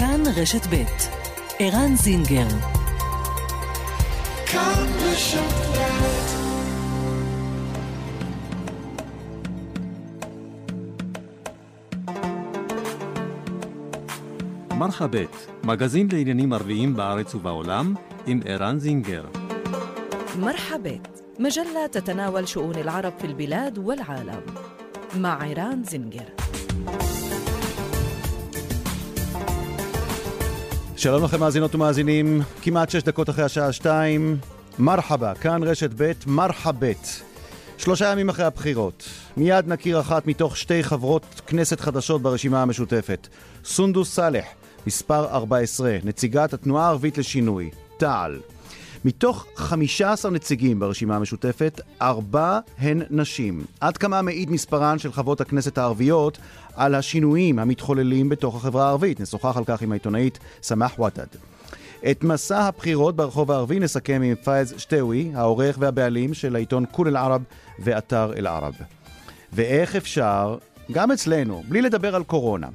כאן רשת ב' ערן זינגר. כאן רשת ב'. מרחבת, מגזין לעניינים ערביים בארץ ובעולם, עם ערן זינגר. מרחבת, מג'לה תתנאוול שאון العرب في البلاد والعالم. مع ערן זינגר. שלום לכם מאזינות ומאזינים, כמעט 6 דקות אחרי השעה 2. מרחבה, כאן רשת ב' מרחבת. 3 ימים אחרי הבחירות, מיד נכיר אחת מתוך 2 חברות כנסת חדשות ברשימה המשותפת. סונדוס סלח, מספר 14, נציגת התנועה הערבית לשינוי, תעל. מתוך 15 נציגים ברשימה המשותפת, 4 הן נשים. עד כמה מעיד מספרן של חברות הכנסת הערביות על השינויים המתחוללים בתוך החברה הערבית. נשוחח על כך עם העיתונאית סמח וטד. את מסע הבחירות ברחוב הערבי נסכם עם פייז שטאווי, העורך והבעלים של העיתון כל אל-ערב ואתר אל-ערב. ואיך אפשר, גם אצלנו, בלי לדבר על קורונה.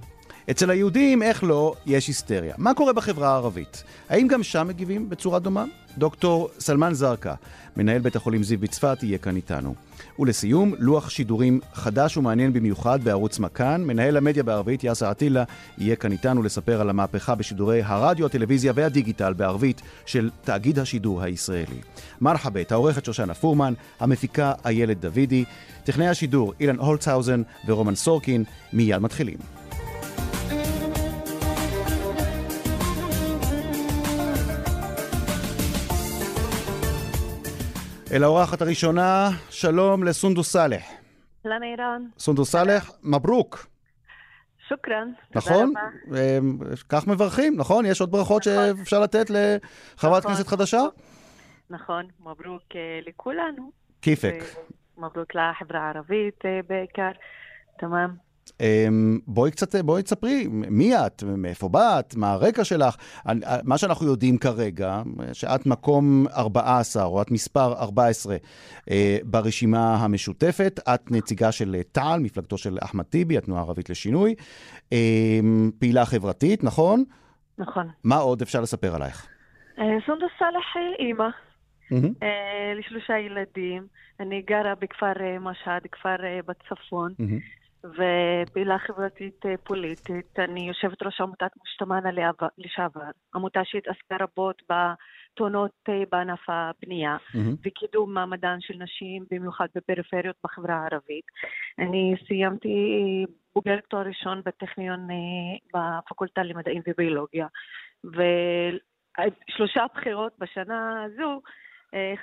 אצל היהודים, איך לא, יש היסטריה. מה קורה בחברה הערבית? האם גם שם מגיבים בצורה דומה? דוקטור סלמן זרקה, מנהל בית החולים זיו בצפת, יהיה כאן איתנו. ולסיום, לוח שידורים חדש ומעניין במיוחד בערוץ מכאן. מנהל המדיה בערבית, יאסר עטילה, יהיה כאן איתנו לספר על המהפכה בשידורי הרדיו, הטלוויזיה והדיגיטל בערבית של תאגיד השידור הישראלי. מרחבת, העורכת שושנה פורמן, המפיקה איילת דוידי, טכנאי השידור אילן הולצהאוזן ורומן סורקין. מיד מתחילים. אל האורחת הראשונה, שלום לסונדוס סלח. שלום אירן. סונדוס סלח, מברוק. שוקרן. נכון? כך מברכים, נכון? יש עוד ברכות שאפשר לתת לחברת כנסת חדשה? נכון, מברוק לכולנו. כיפק. מברוק לחברה הערבית בעיקר, תמם. בואי תספרי, מי את, מאיפה באת, מה הרקע שלך. מה שאנחנו יודעים כרגע, שאת מקום 14 או את מספר 14 ברשימה המשותפת, את נציגה של תע"ל, מפלגתו של אחמד טיבי, התנועה הערבית לשינוי, פעילה חברתית, נכון? נכון. מה עוד אפשר לספר עלייך? סונדוס סלח, אימא ל3 ילדים, אני גרה בכפר משהד, כפר בצפון, ופעילה חברתית פוליטית. אני יושבת ראש עמותת מושתמנה לשעבר, עמותה שהתעסקה רבות בתאונות בענף הבנייה וקידום מעמדן של נשים, במיוחד בפריפריות בחברה הערבית. אני סיימתי בוגרת תואר ראשון בטכניון בפקולטה למדעים וביולוגיה, ו3 בחירות בשנה הזו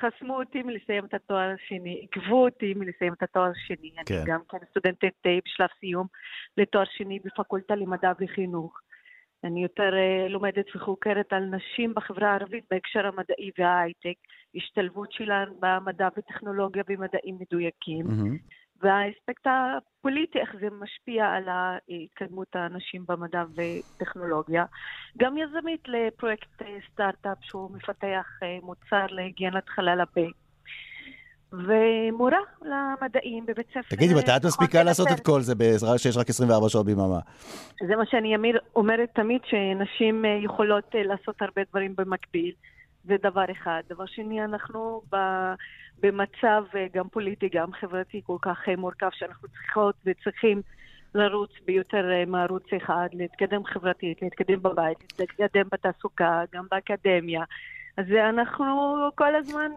חסמו אותי מלסיים את התואר השני, עקבו אותי מלסיים את התואר השני. כן. אני גם כן סטודנטית בשלב סיום לתואר שני בפקולטה למדע וחינוך. אני יותר לומדת וחוקרת על נשים בחברה הערבית בהקשר המדעי וההייטק, השתלבות שלהן במדע וטכנולוגיה במדעים מדויקים, והאספקט הפוליטי, איך זה משפיע על ההתקדמות האנשים במדע וטכנולוגיה. גם יזמית לפרויקט סטארט-אפ שהוא מפתח מוצר להיגיינת חלל הפה. ומורה למדעים בבית ספר. תגידי, מתי את מספיקה לעשות את כל זה בעזרה שיש רק 24 שעות ביממה? זה מה שאני אומרת תמיד, שנשים יכולות לעשות הרבה דברים במקביל. זה דבר אחד. דבר שני, אנחנו במצב גם פוליטי, גם חברתי, כל כך מורכב, שאנחנו צריכות וצריכים לרוץ ביותר מערוץ אחד, להתקדם חברתית, להתקדם בבית, להתקדם בתעסוקה, גם באקדמיה. אז אנחנו כל הזמן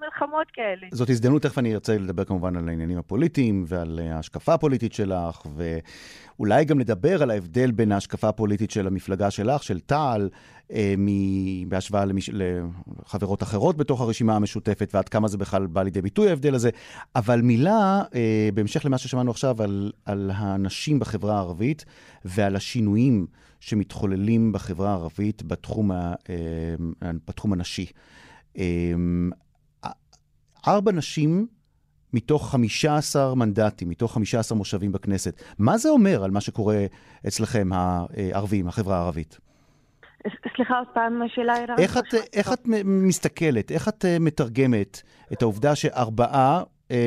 מלחמות כאלה. זאת הזדמנות, תכף אני ארצה לדבר כמובן על העניינים הפוליטיים ועל ההשקפה הפוליטית שלך, ואולי גם לדבר על ההבדל בין ההשקפה הפוליטית של המפלגה שלך, של תע"ל, בהשוואה לחברות אחרות בתוך הרשימה המשותפת, ועד כמה זה בכלל בא לידי ביטוי ההבדל הזה. אבל מילה, בהמשך למה ששמענו עכשיו, על הנשים בחברה הערבית ועל השינויים שמתחוללים בחברה הערבית בתחום הנשי. 4 נשים מתוך 15 מנדטים, מתוך 15 מושבים בכנסת. מה זה אומר על מה שקורה אצלכם הערבים, החברה הערבית? סליחה, עוד פעם השאלה היא רק... איך את מסתכלת, איך את מתרגמת את העובדה ש4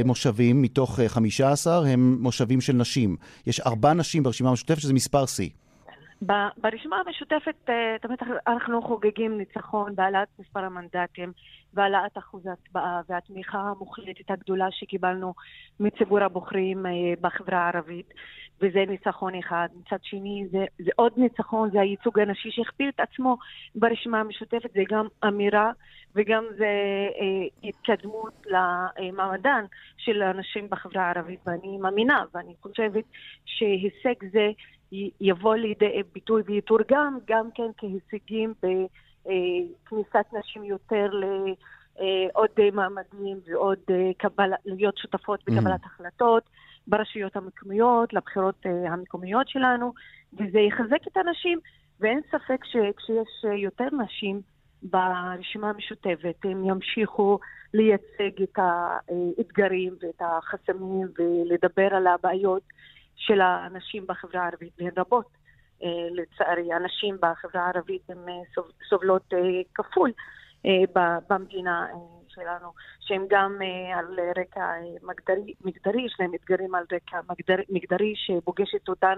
מושבים מתוך 15 הם מושבים של נשים? יש 4 נשים ברשימה המשותפת, שזה מספר C. ברשימה המשותפת תמיד אנחנו חוגגים ניצחון בהעלאת מספר המנדטים והעלאת אחוז ההצבעה והתמיכה המוחלטת הגדולה שקיבלנו מציבור הבוחרים בחברה הערבית, וזה ניצחון אחד. מצד שני, זה עוד ניצחון, זה הייצוג הנשי שהכפיל את עצמו ברשימה המשותפת, זה גם אמירה וגם זה התקדמות למעמדן של האנשים בחברה הערבית, ואני מאמינה ואני חושבת שהישג זה יבוא לידי ביטוי ויתורגם גם כן כהישגים בכניסת נשים יותר לעוד מעמדים ועוד להיות שותפות בקבלת החלטות ברשויות המקומיות, לבחירות המקומיות שלנו, וזה יחזק את הנשים, ואין ספק שכשיש יותר נשים ברשימה המשותפת, הם ימשיכו לייצג את האתגרים ואת החסמים ולדבר על הבעיות של האנשים בחברה הערבית, והן רבות. לצערי, הנשים בחברה הערבית הן סובלות כפול במדינה שלנו, שהן גם על רקע מגדרי, יש להם אתגרים על רקע מגדרי שפוגשת אותן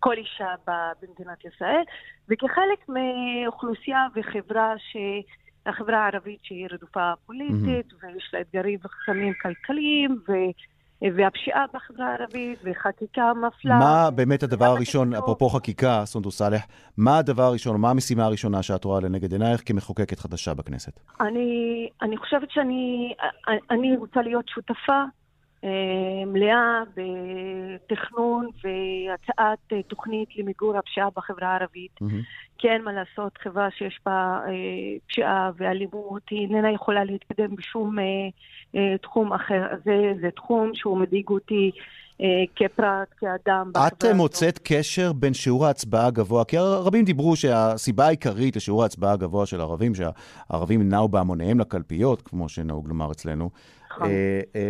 כל אישה במדינת ישראל, וכחלק מאוכלוסייה וחברה החברה הערבית שהיא רדופה פוליטית, ויש לה אתגרים וחסמים כלכליים, והפשיעה בחברה הערבית, וחקיקה מפלה. מה באמת הדבר הראשון, אפרופו חקיקה, סונדוס סאלח, מה הדבר הראשון, מה המשימה הראשונה שאת רואה לנגד עינייך כמחוקקת חדשה בכנסת? אני חושבת שאני רוצה להיות שותפה מלאה בתכנון והצעת תוכנית למיגור הפשיעה בחברה הערבית. כן, מה לעשות, חברה שיש בה פשיעה ואלימות, היא איננה יכולה להתקדם בשום תחום אחר. זה תחום שהוא מדאיג אותי כפרט, כאדם. את מוצאת קשר בין שיעור ההצבעה הגבוה, כי הרבים דיברו שהסיבה העיקרית לשיעור ההצבעה הגבוה של ערבים, שהערבים נעו בהמוניהם לקלפיות, כמו שנהוג לומר אצלנו,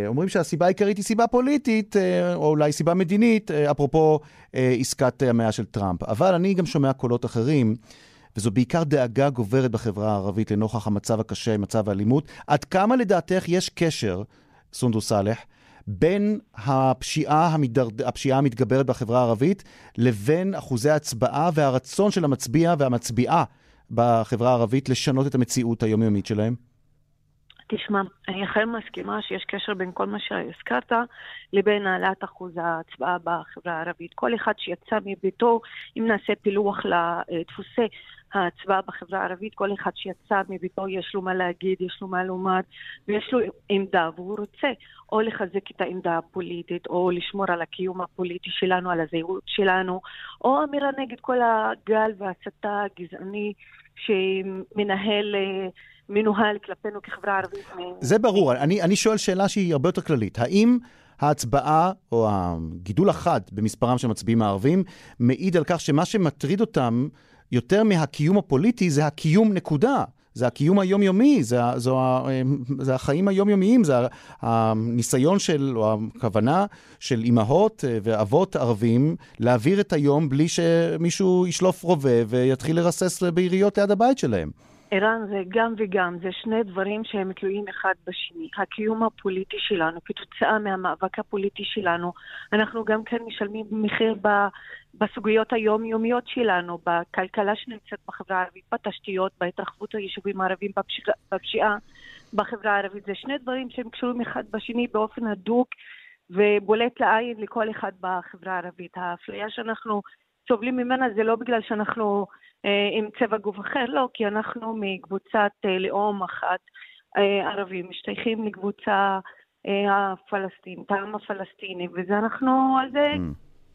אומרים שהסיבה העיקרית היא סיבה פוליטית, או אולי סיבה מדינית, אפרופו עסקת המאה של טראמפ. אבל אני גם שומע קולות אחרים, וזו בעיקר דאגה גוברת בחברה הערבית לנוכח המצב הקשה, מצב האלימות. עד כמה לדעתך יש קשר, סונדוס סאלח, בין הפשיעה המתגברת בחברה הערבית לבין אחוזי ההצבעה והרצון של המצביע והמצביעה בחברה הערבית לשנות את המציאות היומיומית שלהם? תשמע, אני אכן מסכימה שיש קשר בין כל מה שהזכרת לבין העלאת אחוז ההצבעה בחברה הערבית. כל אחד שיצא מביתו, אם נעשה פילוח לדפוסי ההצבעה בחברה הערבית, כל אחד שיצא מביתו יש לו מה להגיד, יש לו מה לומר, ויש לו עמדה, והוא רוצה או לחזק את העמדה הפוליטית, או לשמור על הקיום הפוליטי שלנו, על הזהות שלנו, או אמירה נגד כל הגל וההסתה הגזעני שמנהל... מנוהל כלפינו כחברה ערבית. זה ברור. אני שואל שאלה שהיא הרבה יותר כללית. האם ההצבעה או הגידול אחד במספרם של מצביעים הערבים מעיד על כך שמה שמטריד אותם יותר מהקיום הפוליטי זה הקיום נקודה, זה הקיום היומיומי, זה החיים היומיומיים, זה הניסיון של, או הכוונה של אמהות ואבות ערבים להעביר את היום בלי שמישהו ישלוף רובה ויתחיל לרסס בעיריות ליד הבית שלהם. ערן, זה גם וגם, זה שני דברים שהם תלויים אחד בשני. הקיום הפוליטי שלנו, כתוצאה מהמאבק הפוליטי שלנו, אנחנו גם כן משלמים מחיר בסוגיות היומיומיות שלנו, בכלכלה שנמצאת בחברה הערבית, בתשתיות, בהתרחבות היישובים הערבים, בפשיעה בחברה הערבית. זה שני דברים שהם קשורים אחד בשני באופן הדוק ובולט לעין לכל אחד בחברה הערבית. האפליה שאנחנו סובלים ממנה זה לא בגלל שאנחנו... עם צבע גוף אחר, לא, כי אנחנו מקבוצת לאום אחת ערבים, משתייכים לקבוצה הפלסטינית, העם הפלסטיני, וזה אנחנו על זה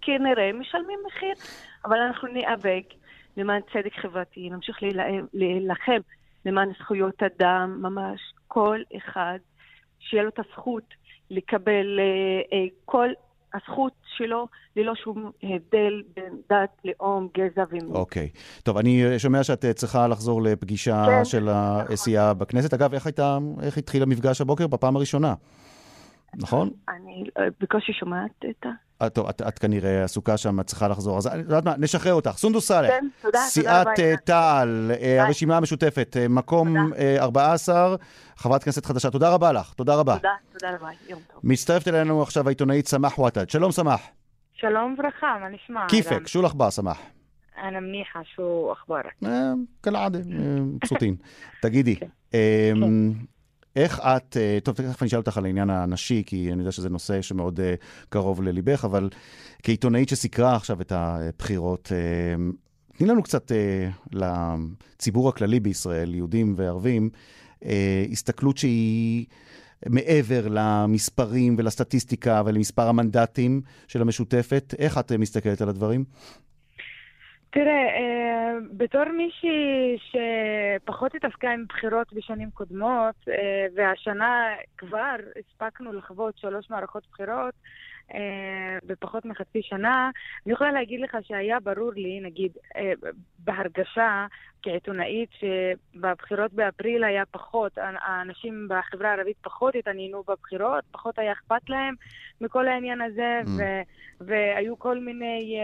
כנראה משלמים מחיר, אבל אנחנו נאבק למען צדק חברתי, נמשיך להילחם למען זכויות אדם, ממש כל אחד שיהיה לו את הזכות לקבל כל הזכות שלו ללא שום הבדל בין דת, לאום, גזע ומין. אוקיי. טוב, אני שומע שאת צריכה לחזור לפגישה כן, של העשייה נכון. בכנסת. אגב, איך התחיל המפגש הבוקר בפעם הראשונה? נכון? אני בקושי שומעת את ה... טוב, את כנראה עסוקה שם, את צריכה לחזור. אז נשחרר אותך. סונדוס סאלח. כן, תודה. סיעת תע"ל, הרשימה המשותפת, מקום 14, חברת כנסת חדשה. תודה רבה לך. תודה רבה. תודה רבה. יום טוב. מצטרפת אלינו עכשיו העיתונאית סמח וואטד. שלום סמח. שלום וברכה, מה נשמע? כיפק, שולח בה סמח. أنا منيحة، شو أخبارك؟ كالعادة مبسوطين. תגידי, איך את, טוב, תכף אני אשאל אותך על העניין הנשי, כי אני יודע שזה נושא שמאוד קרוב לליבך, אבל כעיתונאית שסיקרה עכשיו את הבחירות, תני לנו קצת לציבור הכללי בישראל, יהודים וערבים, הסתכלות שהיא מעבר למספרים ולסטטיסטיקה ולמספר המנדטים של המשותפת. איך את מסתכלת על הדברים? תראה, בתור מישהי שפחות התעסקה עם בחירות בשנים קודמות, והשנה כבר הספקנו לחוות 3 מערכות בחירות בפחות מחצי שנה, אני יכולה להגיד לך שהיה ברור לי, נגיד, בהרגשה כעיתונאית, שבבחירות באפריל היה פחות, האנשים בחברה הערבית פחות התעניינו בבחירות, פחות היה אכפת להם מכל העניין הזה, והיו כל מיני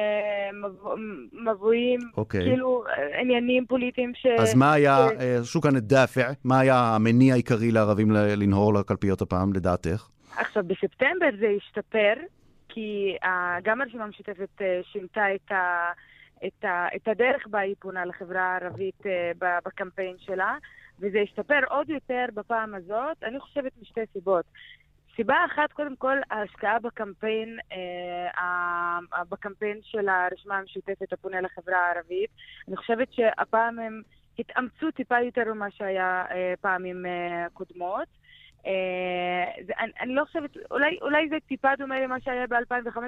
מבואים, כאילו עניינים פוליטיים ש... אז מה היה, שוקן הדאפע, מה היה המניע העיקרי לערבים לנהור לקלפיות הפעם, לדעתך? עכשיו, בספטמבר זה השתפר, כי גם הרשימה המשותפת שינתה את הדרך בה היא פונה לחברה הערבית בקמפיין שלה, וזה השתפר עוד יותר בפעם הזאת, אני חושבת משתי סיבות. סיבה אחת, קודם כל, ההשקעה בקמפיין, בקמפיין של הרשימה המשותפת הפונה לחברה הערבית. אני חושבת שהפעם הם התאמצו טיפה יותר ממה שהיה פעמים קודמות. אני לא חושבת, אולי זה טיפה דומה למה שהיה ב-2015,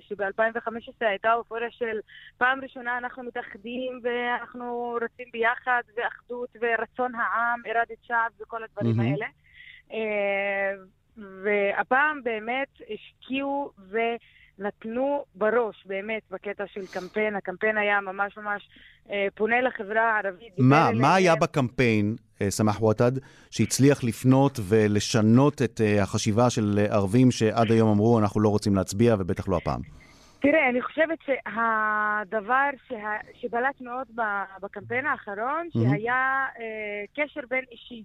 שב-2015 הייתה אופוריה של פעם ראשונה אנחנו מתאחדים ואנחנו רצים ביחד, ואחדות ורצון העם, אירדת שעב וכל הדברים האלה. והפעם באמת השקיעו ונתנו בראש, באמת, בקטע של קמפיין. הקמפיין היה ממש ממש פונה לחברה הערבית. מה היה בקמפיין, סמח וואטד, שהצליח לפנות ולשנות את החשיבה של ערבים שעד היום אמרו אנחנו לא רוצים להצביע ובטח לא הפעם? תראה, אני חושבת שהדבר שבלט מאוד בקמפיין האחרון, שהיה קשר בין אישי.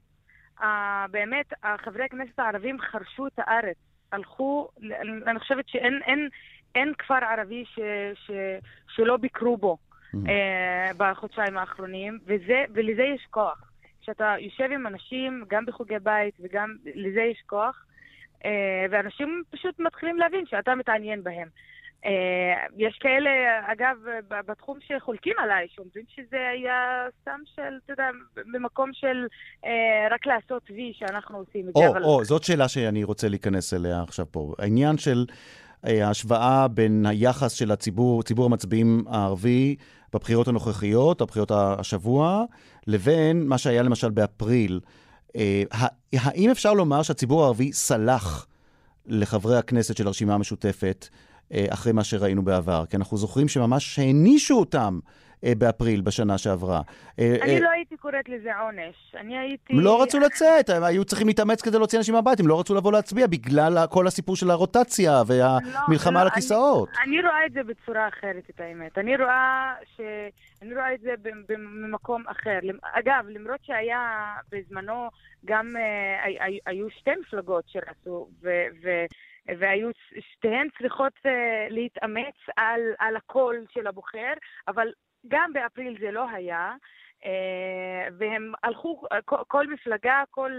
באמת, חברי הכנסת הערבים חרשו את הארץ, הלכו, אני חושבת שאין כפר ערבי שלא ביקרו בו בחודשיים האחרונים, ולזה יש כוח. כשאתה יושב עם אנשים, גם בחוגי בית וגם לזה יש כוח, ואנשים פשוט מתחילים להבין שאתה מתעניין בהם. יש כאלה, אגב, בתחום שחולקים עליי, שאומרים שזה היה סתם של, אתה יודע, במקום של רק לעשות וי שאנחנו עושים את זה. זאת שאלה שאני רוצה להיכנס אליה עכשיו פה. העניין של ההשוואה בין היחס של ציבור המצביעים הערבי בבחירות הנוכחיות, הבחירות השבוע, לבין מה שהיה למשל באפריל. האם אפשר לומר שהציבור הערבי סלח לחברי הכנסת של הרשימה המשותפת אחרי מה שראינו בעבר? כי אנחנו זוכרים שממש הענישו אותם באפריל בשנה שעברה. אני לא הייתי קוראת לזה עונש. הם לא רצו לצאת, הם היו צריכים להתאמץ כדי להוציא אנשים מהבית, הם לא רצו לבוא להצביע בגלל כל הסיפור של הרוטציה והמלחמה על הכיסאות. אני רואה את זה בצורה אחרת, את האמת. אני רואה את זה במקום אחר. אגב, למרות שהיה בזמנו, גם היו שתי מפלגות שרצו, והיו שתיהן צריכות להתאמץ על הקול של הבוחר, אבל גם באפריל זה לא היה, והם הלכו, כל מפלגה, כל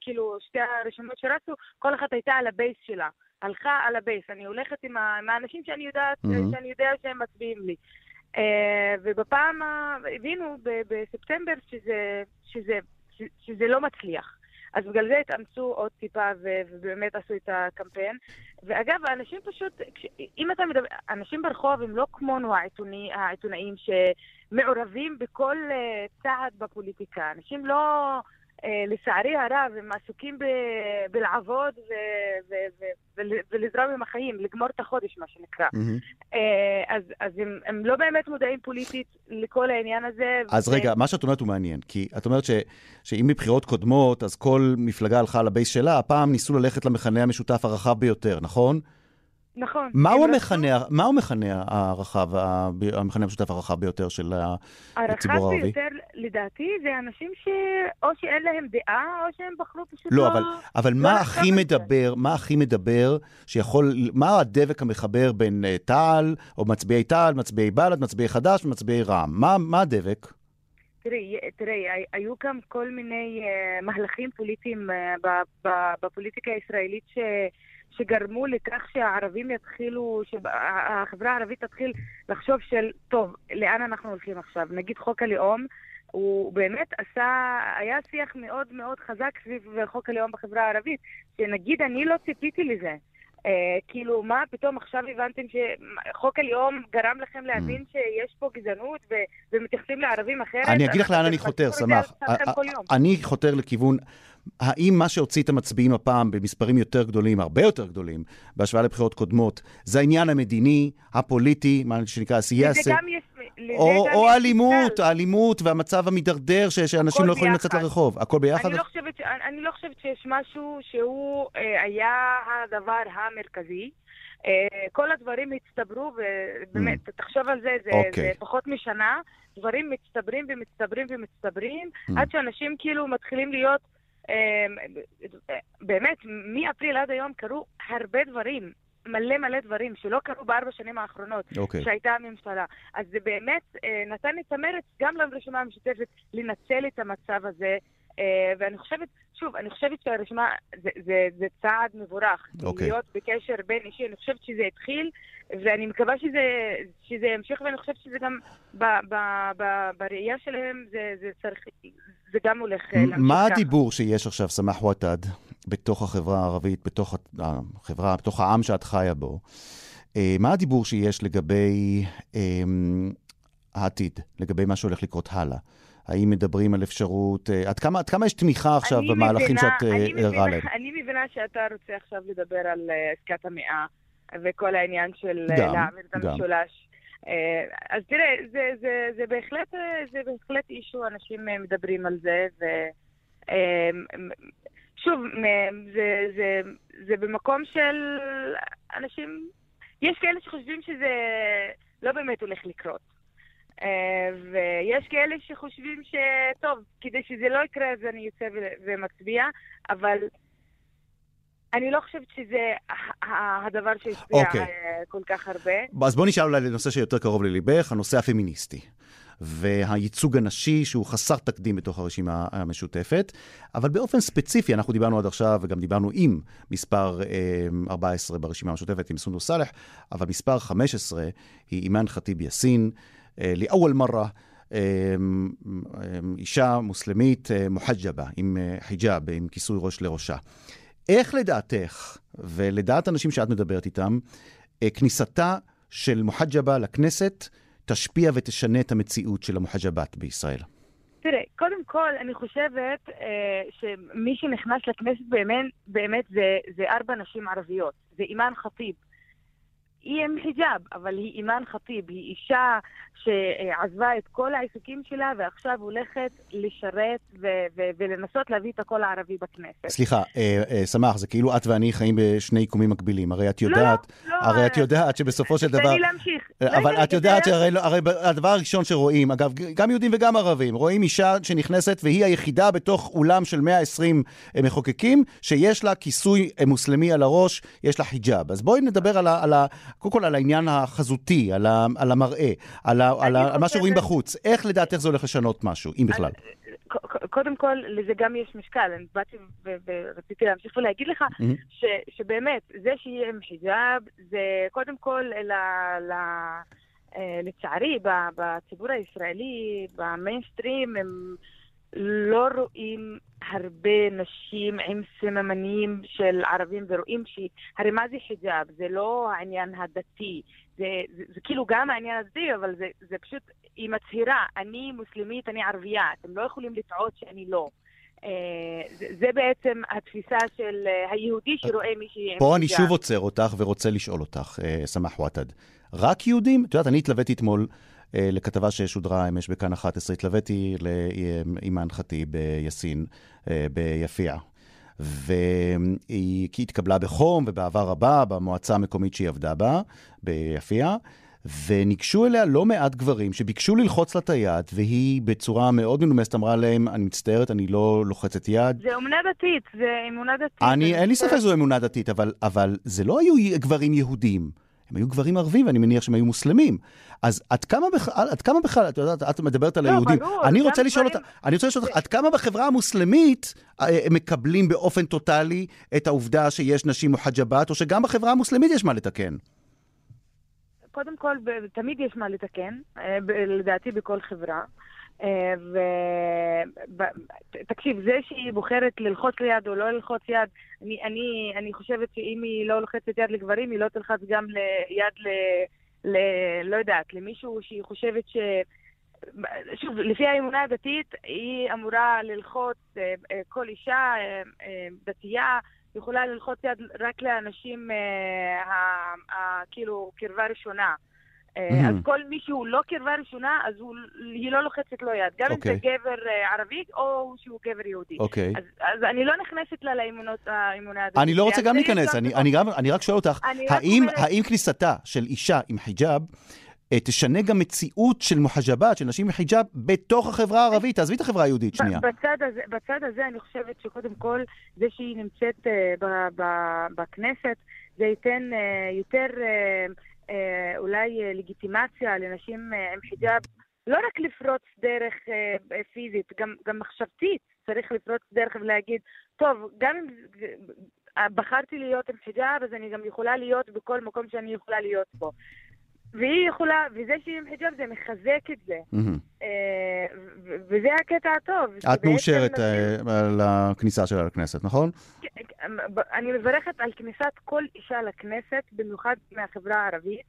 כאילו שתי הרשימות שרצו, כל אחת הייתה על הבייס שלה, הלכה על הבייס, אני הולכת עם האנשים שאני יודעת, שאני יודע שהם מצביעים לי. ובפעם הבינו בספטמבר שזה לא מצליח. אז בגלל זה התאמצו עוד טיפה ובאמת עשו את הקמפיין. ואגב, האנשים פשוט, אם אתה מדבר, אנשים ברחוב הם לא כמונו העיתונאים שמעורבים בכל צעד בפוליטיקה. אנשים לא, לצערי הרב, הם עסוקים בלעבוד ולזרום עם החיים, לגמור את החודש, מה שנקרא. אז הם לא באמת מודעים פוליטית לכל העניין הזה. אז רגע, מה שאת אומרת הוא מעניין, כי את אומרת שאם מבחירות קודמות, אז כל מפלגה הלכה לבייס שלה, הפעם ניסו ללכת למחנה המשותף הרחב ביותר, נכון? נכון. מהו מכנה המשותף הרחב ביותר של הציבור הערבי? הרחב ביותר, לדעתי, זה אנשים שאו שאין להם דעה, או שהם בחרו פשוט לא... אבל מה הכי מדבר שיכול... מה הדבק המחבר בין תעל, או מצביעי תעל, מצביעי בל"ד, מצביעי חד"ש ומצביעי רע"מ? מה הדבק? תראי, היו גם כל מיני מהלכים פוליטיים בפוליטיקה הישראלית שגרמו לכך שהערבים יתחילו, שהחברה הערבית תתחיל לחשוב של, טוב, לאן אנחנו הולכים עכשיו? נגיד חוק הלאום, הוא באמת היה שיח מאוד מאוד חזק סביב חוק הלאום בחברה הערבית, שנגיד אני לא ציפיתי לזה. כאילו, מה פתאום עכשיו הבנתם שחוק הלאום גרם לכם להבין שיש פה גזענות ומתייחסים לערבים אחרת? אני אגיד לך לאן אני חותר, סמך. אני חותר לכיוון... האם מה שהוציא את המצביעים הפעם במספרים יותר גדולים, הרבה יותר גדולים, בהשוואה לבחירות קודמות, זה העניין המדיני, הפוליטי, מה שנקרא הסייסה, או האלימות, האלימות והמצב המדרדר שאנשים לא יכולים לצאת לרחוב. הכל ביחד? אני לא חושבת שיש משהו שהוא היה הדבר המרכזי. כל הדברים הצטברו, ובאמת, תחשוב על זה, זה פחות משנה. דברים מצטברים ומצטברים ומצטברים, עד שאנשים כאילו מתחילים להיות באמת, מאפריל עד היום קרו הרבה דברים, מלא דברים שלא קרו ב4 שנים האחרונות שהייתה הממשלה. אז זה באמת נתן את המרץ גם לרשימה המשותפת לנצל את המצב הזה, ואני חושבת, שוב, אני חושבת שהרשימה זה צעד מבורך להיות בקשר בין אישי. אני חושבת שזה התחיל, ואני מקווה שזה ימשיך, ואני חושבת שזה גם בראייה שלהם זה צריך... זה גם הולך להמשיך. מה הדיבור שיש עכשיו, סמח וטד, בתוך החברה הערבית, בתוך החברה, בתוך העם שאת חיה בו? מה הדיבור שיש לגבי העתיד, לגבי מה שהולך לקרות הלאה? האם מדברים על אפשרות, עד כמה יש תמיכה עכשיו במהלכים שאת הראה להם? אני מבינה שאתה רוצה עכשיו לדבר על עסקת המאה, וכל העניין של להעביר את המשולש. אז תראה, זה בהחלט אישו, אנשים מדברים על זה, ושוב, זה במקום של אנשים, יש כאלה שחושבים שזה לא באמת הולך לקרות, ויש כאלה שחושבים שטוב, כדי שזה לא יקרה אז אני יוצא ומצביע, אבל... אני לא חושבת שזה הדבר שהשפיע כל כך הרבה. אז בוא נשאל אולי לנושא שיותר קרוב לליבך, הנושא הפמיניסטי. והייצוג הנשי שהוא חסר תקדים בתוך הרשימה המשותפת. אבל באופן ספציפי, אנחנו דיברנו עד עכשיו, וגם דיברנו עם מספר 14 ברשימה המשותפת, עם סונדוס סאלח, אבל מספר 15 היא אימן חטיב יאסין, לאול מרה, אישה מוסלמית מוחג'בה, עם חיג'אב, עם כיסוי ראש לראשה. איך לדעתך, ולדעת אנשים שאת מדברת איתם, כניסתה של מוחג'בה לכנסת תשפיע ותשנה את המציאות של המוחג'בת בישראל? תראה, קודם כל אני חושבת שמי שנכנס לכנסת באמת זה 4 נשים ערביות. זה אימן חטיב. היא עם חיג'אב, אבל היא אימן חטיב. היא אישה שעזבה את כל העיסוקים שלה, ועכשיו הולכת לשרת ולנסות להביא את הקול הערבי בכנסת. סליחה, סמח, זה כאילו את ואני חיים בשני יקומים מקבילים. הרי את יודעת, הרי את יודעת שבסופו של דבר... אבל את יודעת שהרי הדבר הראשון שרואים, אגב, גם יהודים וגם ערבים, רואים אישה שנכנסת והיא היחידה בתוך אולם של 120 מחוקקים, שיש לה כיסוי מוסלמי על הראש, יש לה חיג'אב. אז בואי נדבר על קודם כל על העניין החזותי, על המראה, על מה שרואים בחוץ. איך לדעתך זה הולך לשנות משהו, אם בכלל? קודם כל, לזה גם יש משקל. אני באתי ורציתי להמשיך ולהגיד לך שבאמת, זה שיהיה עם חיג'אב, זה קודם כל לצערי, בציבור הישראלי, במיינסטרים, הם לא רואים הרבה נשים עם סממנים של ערבים, ורואים שהרי מה זה חיג'אב? זה לא העניין הדתי, זה כאילו גם העניין הדתי, אבל זה פשוט, היא מצהירה, אני מוסלמית, אני ערבייה, אתם לא יכולים לטעות שאני לא. זה בעצם התפיסה של היהודי שרואה מישהי עם חיג'אב. פה אני שוב עוצר אותך ורוצה לשאול אותך, סמח וטד. רק יהודים? את יודעת, אני התלוויתי אתמול, לכתבה ששודרה אמש בכאן 11, התלוויתי לאימן חטיב יאסין ביפיע. והיא התקבלה בחום ובעבר רבה במועצה המקומית שהיא עבדה בה, ביפייה, וניגשו אליה לא מעט גברים שביקשו ללחוץ לה את היד, והיא בצורה מאוד מנומסת אמרה להם, אני מצטערת, אני לא לוחצת יד. זה אמונה דתית, זה אמונה דתית. אין לי ספק זו אמונה דתית, אבל זה לא היו גברים יהודים. הם היו גברים ערבים, ואני מניח שהם היו מוסלמים. אז עד כמה בכלל, את יודעת, את מדברת על היהודים. אני רוצה לשאול אותך, עד כמה בחברה המוסלמית מקבלים באופן טוטלי את העובדה שיש נשים מוחג'בות, או שגם בחברה המוסלמית יש מה לתקן? קודם כל, תמיד יש מה לתקן, לדעתי בכל חברה. תקשיב, זה שהיא בוחרת ללחוץ ליד או לא ללחוץ יד, אני חושבת שאם היא לא לוחצת יד לגברים, היא לא תלחץ גם ליד לא יודעת, למישהו שהיא חושבת ש... שוב, לפי האמונה הדתית, היא אמורה ללחוץ, כל אישה דתייה, יכולה ללחוץ יד רק לאנשים כאילו קרבה ראשונה. אז כל מי שהוא לא קרבה ראשונה, אז היא לא לוחצת לו יד. גם אם זה גבר ערבי או שהוא גבר יהודי. אז אני לא נכנסת לה לאמונה הזאת. אני לא רוצה גם להיכנס. אני רק שואל אותך, האם כניסתה של אישה עם חיג'אב תשנה גם מציאות של מוחג'בת, של נשים מחיג'ב, בתוך החברה הערבית, תעזבי את החברה היהודית, שנייה. בצד הזה אני חושבת שקודם כל, זה שהיא נמצאת בכנסת, זה ייתן יותר אולי לגיטימציה לנשים עם חיג'ב, לא רק לפרוץ דרך פיזית, גם מחשבתית צריך לפרוץ דרך ולהגיד, טוב, גם אם... בחרתי להיות עם חיג'ב, אז אני גם יכולה להיות בכל מקום שאני יכולה להיות בו. והיא יכולה, וזה שהיא עם חיג'אב זה מחזק את זה. וזה הקטע הטוב. את מאושרת על הכניסה שלה לכנסת, נכון? אני מברכת על כניסת כל אישה לכנסת, במיוחד מהחברה הערבית.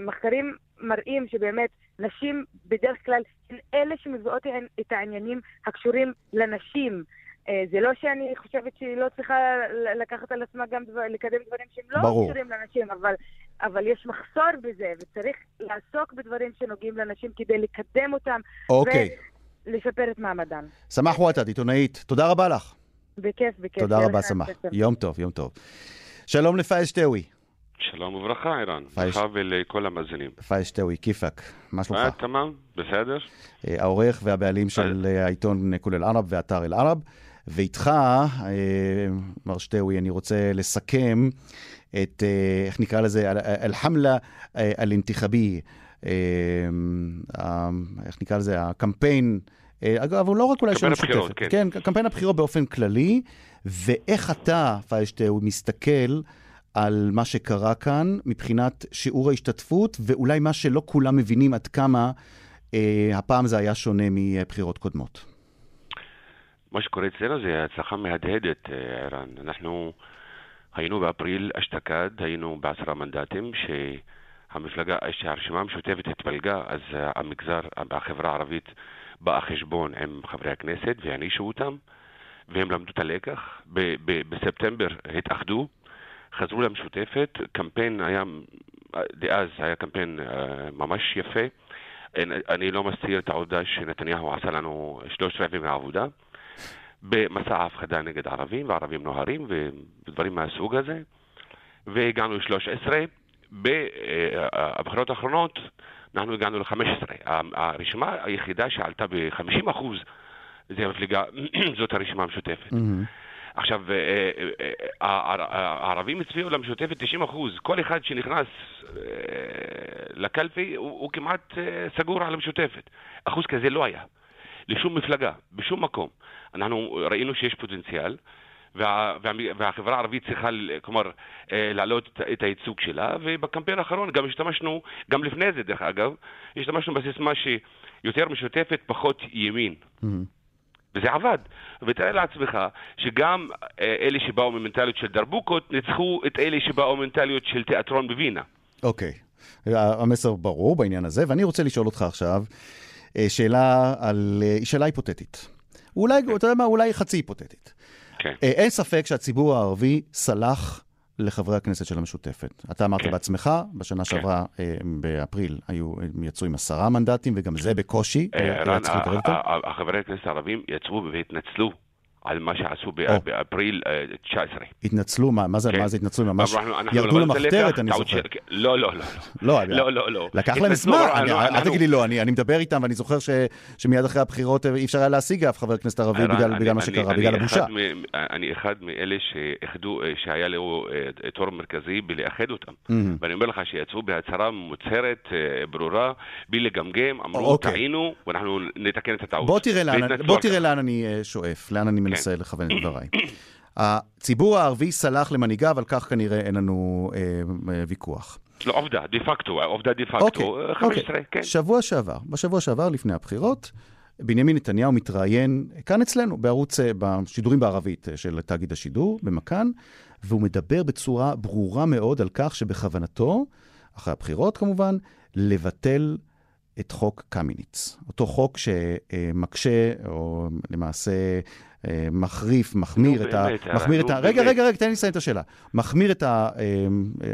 מחקרים מראים שבאמת נשים בדרך כלל הן אלה שמביאות את העניינים הקשורים לנשים. זה לא שאני חושבת שהיא לא צריכה לקחת על עצמה גם לקדם דברים שהם לא קשורים לנשים, אבל יש מחסור בזה, וצריך לעסוק בדברים שנוגעים לנשים כדי לקדם אותם ולשפר את מעמדן. סמח וואטד, עיתונאית, תודה רבה לך. בכיף. תודה רבה, סמח. יום טוב. שלום לפייז שטאווי. שלום וברכה, ערן. ברכה ולכל המאזינים. פייז שטאווי, כיפק. מה שלומך? תמם, בסדר. העורך והבעלים של העיתון כול אל-ערב ואתר אל-ערב. ואיתך, מר שטאווי, אני רוצה לסכם את, איך נקרא לזה, אל-חמלה אל-אינתיחבי, איך נקרא לזה, הקמפיין, אגב, הוא לא רק אולי של משותפת. כן, קמפיין הבחירות באופן כללי, ואיך אתה, פייז שטאווי, מסתכל על מה שקרה כאן מבחינת שיעור ההשתתפות, ואולי מה שלא כולם מבינים עד כמה הפעם זה היה שונה מבחירות קודמות. מה שקורה אצלנו זה הצלחה מהדהדת, ערן. אנחנו היינו באפריל אשתקד, היינו ב10 מנדטים, שהרשימה המשותפת התפלגה, אז החברה הערבית באה חשבון עם חברי הכנסת, והנישו אותם, והם למדו את הלקח. בספטמבר התאחדו, חזרו למשותפת, קמפיין היה, דאז היה קמפיין ממש יפה. אני לא מסתיר את העובדה שנתניהו עשה לנו 3 רבעים מהעבודה, במסע ההפחדה נגד ערבים, וערבים נוהרים, ודברים מהסוג הזה. והגענו ל-13, בבחירות האחרונות אנחנו הגענו ל-15. הרשימה היחידה שעלתה ב-50% זאת הרשימה המשותפת. עכשיו, הערבים הצביעו למשותפת 90%. כל אחד שנכנס לקלפי הוא כמעט סגור על המשותפת. אחוז כזה לא היה. לשום מפלגה, בשום מקום. אנחנו ראינו שיש פוטנציאל, והחברה הערבית צריכה, כלומר, להעלות את הייצוג שלה, ובקמפיין האחרון גם השתמשנו, גם לפני זה דרך אגב, השתמשנו בסיסמה שיותר משותפת, פחות ימין. וזה עבד. ותראה לעצמך שגם אלה שבאו ממנטליות של דרבוקות ניצחו את אלה שבאו ממנטליות של תיאטרון בווינה. אוקיי. המסר ברור בעניין הזה, ואני רוצה לשאול אותך עכשיו שאלה היפותטית. אולי, אתה יודע מה, אולי חצי היפותטית. אין ספק שהציבור הערבי סלח לחברי הכנסת של המשותפת. אתה אמרת בעצמך, בשנה שעברה, באפריל, יצאו עם 10 מנדטים, וגם זה בקושי. החברי הכנסת הערבים יצאו והתנצלו על מה שעשו באפריל 19. התנצלו? מה זה התנצלו? ממש ירדו למחתרת, אני זוכר. לא. לקח להם זמן. אל תגיד לי לא, אני מדבר איתם, ואני זוכר שמיד אחרי הבחירות אי אפשר היה להשיג אף חבר כנסת ערבי בגלל מה שקרה, בגלל הבושה. אני אחד מאלה שאחדו, שהיה לו תור מרכזי בלאחד אותם. ואני אומר לך שיצאו בהצהרה מוצהרת, ברורה, בלי לגמגם, אמרו, טעינו, ואנחנו נתקן את הטעות. בוא תראה לאן אני שואף, לאן אני מנסה לכוון את דבריי. הציבור הערבי סלח למנהיגיו, על כך כנראה אין לנו ויכוח. לא, עובדה, דה פקטו, 15, כן. בשבוע שעבר, לפני הבחירות, בנימין נתניהו מתראיין כאן אצלנו, בערוץ, בשידורים בערבית של תאגיד השידור, במכאן, והוא מדבר בצורה ברורה מאוד על כך שבכוונתו, אחרי הבחירות כמובן, לבטל את חוק קמיניץ. אותו חוק שמקשה, או למעשה מחריף, מחמיר את ה... רגע, תן לי לסיים את השאלה. מחמיר את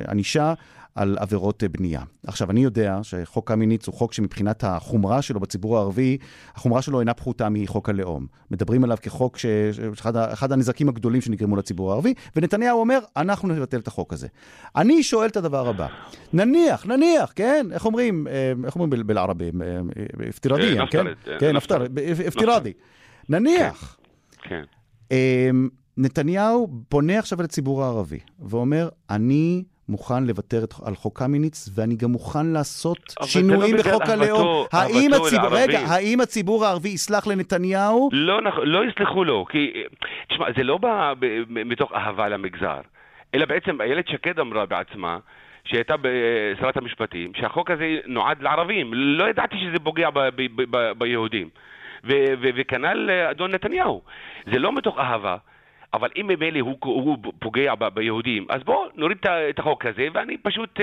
הענישה על עבירות בנייה. עכשיו, אני יודע שחוק קמיניץ הוא חוק שמבחינת החומרה שלו בציבור הערבי, החומרה שלו אינה פחותה מחוק הלאום. מדברים עליו כחוק אחד הנזקים הגדולים שנגרמו לציבור הערבי, ונתניהו אומר, אנחנו נבטל את החוק הזה. אני שואל את הדבר הבא. נניח, כן? איך אומרים בלערבי? אפתירדי, כן? כן, אפתירדי. נניח. כן. נתניהו פונה עכשיו לציבור הערבי, ואומר, אני מוכן לוותר על חוק קמיניץ, ואני גם מוכן לעשות שינויים בחוק הלאום. האם הציבור הערבי יסלח לנתניהו? לא יסלחו לו, כי תשמע, זה לא בא מתוך אהבה למגזר, אלא בעצם איילת שקד אמרה בעצמה, שהייתה בשרת המשפטים, שהחוק הזה נועד לערבים, לא ידעתי שזה פוגע ביהודים. וכנ"ל אדון נתניהו, זה לא מתוך אהבה, אבל אם ממילא הוא פוגע ביהודים, אז בואו נוריד את החוק הזה, ואני פשוט,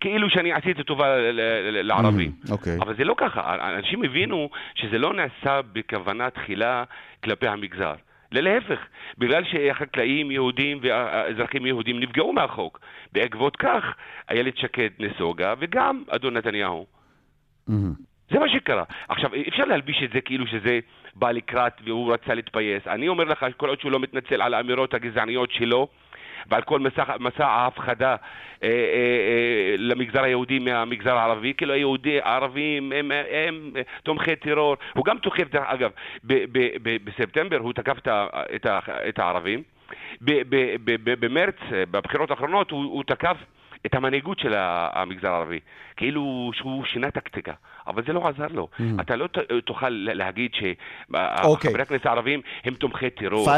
כאילו שאני עשיתי טובה לערבים. אבל זה לא ככה, אנשים הבינו שזה לא נעשה בכוונה תחילה כלפי המגזר. להפך, בגלל שהחקלאים יהודים והאזרחים יהודים נפגעו מהחוק. בעקבות כך, איילת שקד נסוגה, וגם אדון נתניהו. זה מה שקרה. עכשיו, אפשר להלביש את זה כאילו שזה בא לקראת והוא רצה להתפייס. אני אומר לך, כל עוד שהוא לא מתנצל על האמירות הגזעניות שלו, ועל כל מסע ההפחדה למגזר היהודי מהמגזר הערבי, כאילו היהודי, הערבים, הם תומכי טרור. הוא גם תוקף, אגב, בספטמבר הוא תקף את הערבים. במרץ, בבחירות האחרונות, הוא תקף את המנהיגות של המגזר הערבי, כאילו שהוא שינה טקטיקה, אבל זה לא עזר לו. אתה לא תוכל להגיד שחברי הכנסת הערבים הם תומכי טרור.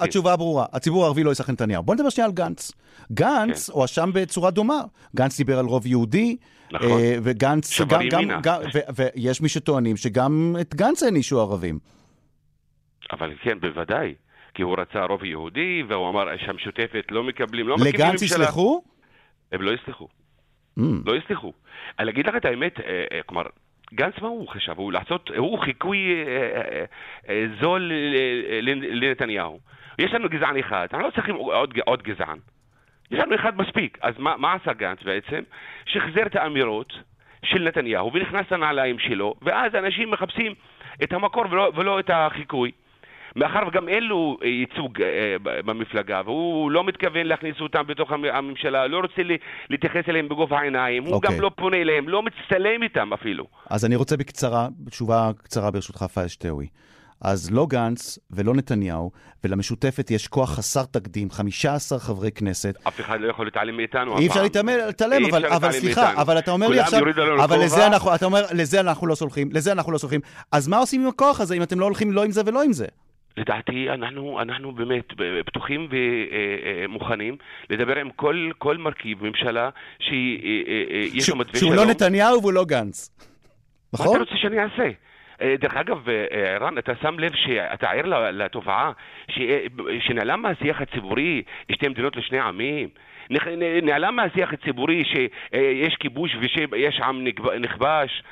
התשובה ברורה, הציבור הערבי לא יסחט נתניהו. בוא נדבר שנייה על גנץ. גנץ הואשם בצורה דומה. גנץ דיבר על רוב יהודי, וגנץ ויש מי שטוענים שגם את גנץ הענישו ערבים. אבל כן, בוודאי. כי הוא רצה רוב יהודי, והוא אמר שהמשותפת לא מקבלים, לא מקבלים. לגנץ יסלחו? הם לא יסלחו. לא יסלחו. אני אגיד לך את האמת, כלומר, גנץ מה הוא חשב? הוא חיקוי זול לנתניהו. יש לנו גזען אחד, אנחנו לא צריכים עוד גזען. יש לנו אחד מספיק. אז מה עשה גנץ בעצם? שחזר את האמירות של נתניהו, ונכנס לנעליים שלו, ואז אנשים מחפשים את המקור ולא את החיקוי. מאחר וגם אלו ייצוג במפלגה, והוא לא מתכוון להכניס אותם בתוך הממשלה, לא רוצה להתייחס אליהם בגובה העיניים, הוא גם לא פונה אליהם, לא מצטלם איתם אפילו. אז אני רוצה בקצרה, תשובה קצרה ברשותך פייז שטאווי. אז לא גנץ ולא נתניהו, ולמשותפת יש כוח חסר תקדים, 15 חברי כנסת. אף אחד לא יכול להתעלם מאיתנו. אי אפשר להתעלם, אבל סליחה, אבל אתה אומר לי עכשיו, אבל לזה אנחנו לא סולחים, אז מה עושים עם הכוח הזה, אם אתם לא הולכים לא עם זה ולא עם זה? לדעתי, אנחנו באמת פתוחים ומוכנים לדבר עם כל מרכיב ממשלה שיש לו מתווה שלום. שהוא לא נתניהו והוא לא גנץ. נכון? מה אתה רוצה שאני אעשה? דרך אגב, ערן, אתה שם לב שאתה ער לתופעה שנעלם מהשיח הציבורי שתי מדינות לשני עמים. נעלם מהשיח הציבורי שיש כיבוש ושיש עם נכבש.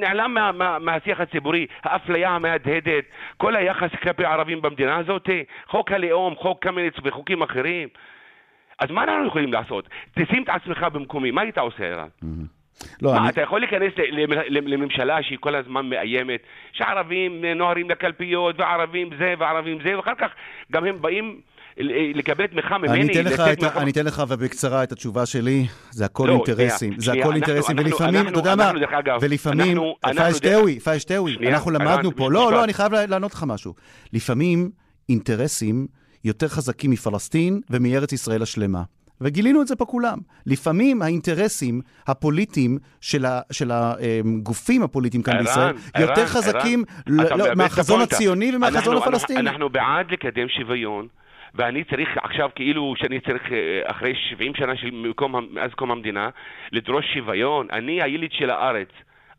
נעלם מהשיח הציבורי, האפליה המהדהדת, כל היחס כלפי הערבים במדינה הזאת, חוק הלאום, חוק קמיניץ וחוקים אחרים. אז מה אנחנו יכולים לעשות? תשים את עצמך במקומי, מה היית עושה, ערן? אתה יכול להיכנס לממשלה שהיא כל הזמן מאיימת שערבים נוהרים לקלפיות וערבים זה וערבים זה, ואחר כך גם הם באים לקבל תמיכה ממני. אני אתן לך ובקצרה את התשובה שלי, זה הכל אינטרסים, זה הכל אינטרסים, ולפעמים, אתה יודע מה, ולפעמים, פייש תאוי, אנחנו למדנו פה, לא, אני חייב לענות לך משהו, לפעמים אינטרסים יותר חזקים מפלסטין ומארץ ישראל השלמה. וגילינו את זה פה כולם. לפעמים האינטרסים הפוליטיים של הגופים הפוליטיים כאן בישראל יותר חזקים מהחזון הציוני ומהחזון הפלסטיני. אנחנו בעד לקדם שוויון, ואני צריך עכשיו, כאילו שאני צריך אחרי 70 שנה מאז קום המדינה, לדרוש שוויון. אני היליד של הארץ.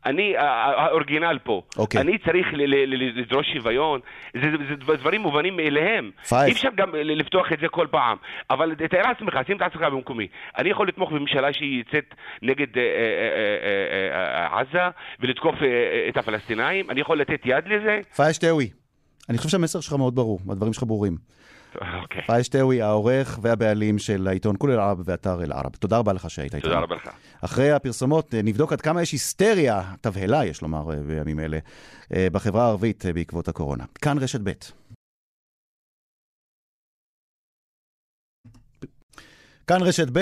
אני האורגינל פה. אני צריך לדרוש שוויון. זה דברים מובנים מאליהם. אי אפשר גם לפתוח את זה כל פעם. אבל תאר עצמך, שים את עצמך במקומי. אני יכול לתמוך בממשלה שהיא יצאת נגד עזה ולתקוף את הפלסטינאים. אני יכול לתת יד לזה. פייש תאוי, אני חושב שהמסר שלך מאוד ברור, הדברים שלך ברורים. פייש תאוי, העורך והבעלים של העיתון כולל ערב ואתר אל ערב. תודה רבה לך שהיית איתנו. תודה רבה לך. אחרי הפרסומות נבדוק עד כמה יש היסטריה, תבהלה יש לומר בימים אלה, בחברה הערבית בעקבות הקורונה. כאן רשת ב'. כאן רשת ב',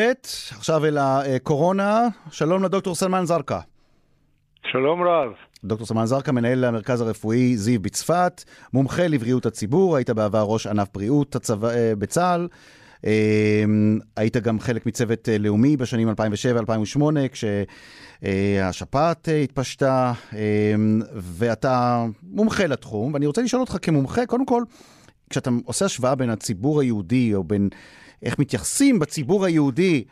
עכשיו אל הקורונה. שלום לדוקטור סלמן זרקה. שלום רב. דוקטור סלמן זרקה, מנהל המרכז הרפואי זיו בצפת, מומחה לבריאות הציבור, היית בעבר ראש ענף בריאות בצה"ל, היית גם חלק מצוות לאומי בשנים 2007-2008, כשהשפעת התפשטה, ואתה מומחה לתחום, ואני רוצה לשאול אותך כמומחה, קודם כל, כשאתה עושה השוואה בין הציבור היהודי, או בין איך מתייחסים בציבור היהודי,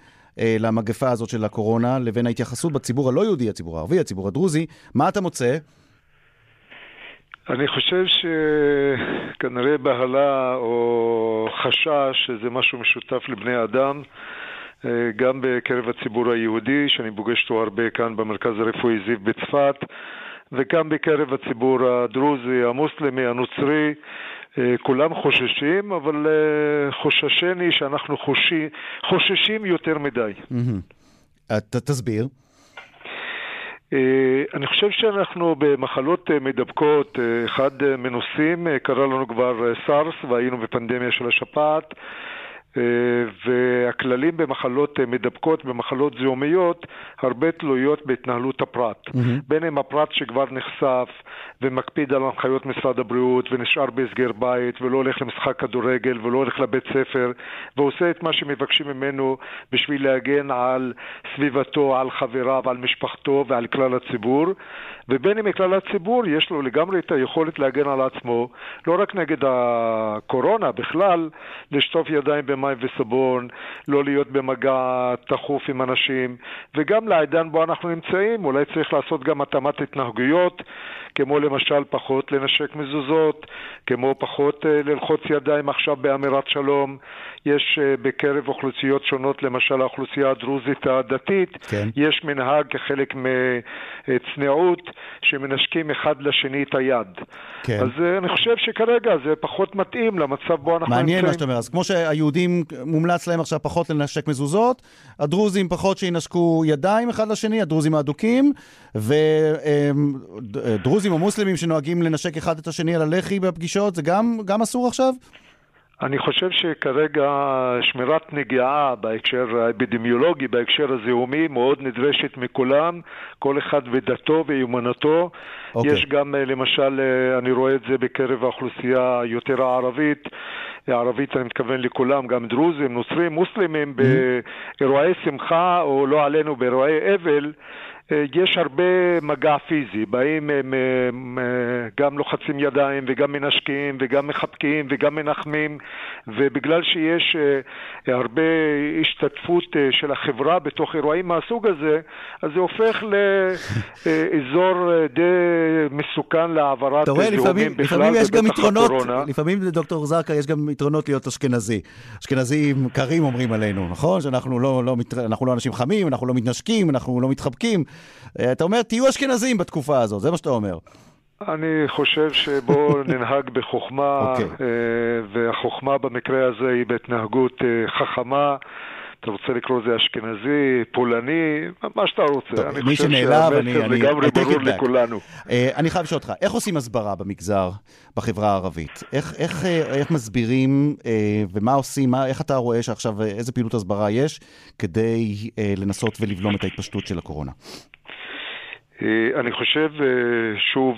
למגפה הזאת של הקורונה, לבין ההתייחסות בציבור הלא יהודי, הציבור הערבי, הציבור הדרוזי, מה אתה מוצא? אני חושב שכנראה בהלה או חשש שזה משהו משותף לבני אדם, גם בקרב הציבור היהודי, שאני פוגש אותו הרבה כאן במרכז הרפואי זיו בצפת, וגם בקרב הציבור הדרוזי, המוסלמי, הנוצרי, כולם חוששים, אבל חוששני שאנחנו חוששים יותר מדי. אתה תסביר. אני חושב שאנחנו במחלות מדבקות, אחד מנוסים, קרה לנו כבר סארס והיינו בפנדמיה של השפעת, והכללים במחלות מדבקות, במחלות זיהומיות, הרבה תלויות בהתנהלות הפרט. בין אם הפרט שכבר נחשף ומקפיד על הנחיות משרד הבריאות ונשאר בהסגר בית ולא הולך למשחק כדורגל ולא הולך לבית ספר ועושה את מה שמבקשים ממנו בשביל להגן על סביבתו, על חבריו, על משפחתו ועל כלל הציבור, ובין אם כלל הציבור יש לו לגמרי את היכולת להגן על עצמו, לא רק נגד הקורונה, בכלל לשטוף ידיים מים וסבון, לא להיות במגע תחוף עם אנשים, וגם לעידן בו אנחנו נמצאים, אולי צריך לעשות גם התאמת התנהגויות, כמו למשל פחות לנשק מזוזות, כמו פחות ללחוץ ידיים עכשיו באמירת שלום. יש בקרב אוכלוסיות שונות, למשל האוכלוסייה הדרוזית הדתית, כן. יש מנהג כחלק מצניעות שמנשקים אחד לשני את היד. כן. אז אני חושב שכרגע זה פחות מתאים למצב בו אנחנו נמצאים. מעניין מה שאתה אומר, אז כמו שהיהודים מומלץ להם עכשיו פחות לנשק מזוזות, הדרוזים פחות שינשקו ידיים אחד לשני, הדרוזים האדוקים, ודרוזים או מוסלמים שנוהגים לנשק אחד את השני על הלחי בפגישות, זה גם אסור עכשיו? אני חושב שכרגע שמירת נגיעה בהקשר האפידמיולוגי, בהקשר הזיהומי, מאוד נדרשת מכולם, כל אחד ודתו ויומנתו. יש גם למשל, אני רואה את זה בקרב האוכלוסייה יותר הערבית, הערבית אני מתכוון לכולם, גם דרוזים, נוצרים, מוסלמים, באירועי שמחה או לא עלינו באירועי אבל, יש הרבה מגע פיזי, באים גם לוחצים ידיים וגם מנשקים וגם מחבקים וגם מנחמים, ובגלל שיש הרבה השתתפות של החברה בתוך אירועים מהסוג הזה, אז זה הופך לאזור די מסוכן להעברת זיהומים בכלל ובטח הקורונה. לפעמים לדוקטור זרקה יש גם יתרונות להיות אשכנזי. אשכנזים קרים אומרים עלינו, נכון? שאנחנו לא אנשים חמים, אנחנו לא מתנשקים, אנחנו לא מתחבקים. אתה אומר, תהיו אשכנזים בתקופה הזאת, זה מה שאתה אומר. אני חושב שבו ננהג בחוכמה, והחוכמה במקרה הזה היא בהתנהגות חכמה, אתה רוצה לקרוא לזה אשכנזי, פולני, מה שאתה רוצה. טוב, מי שנעלב, אני לגמרי ברור לכולנו. אני חייב לשאול אותך, איך עושים הסברה במגזר, בחברה הערבית? איך מסבירים ומה עושים, איך אתה רואה שעכשיו איזה פעילות הסברה יש כדי לנסות ולבלום את ההתפשטות של הקורונה? אני חושב, שוב,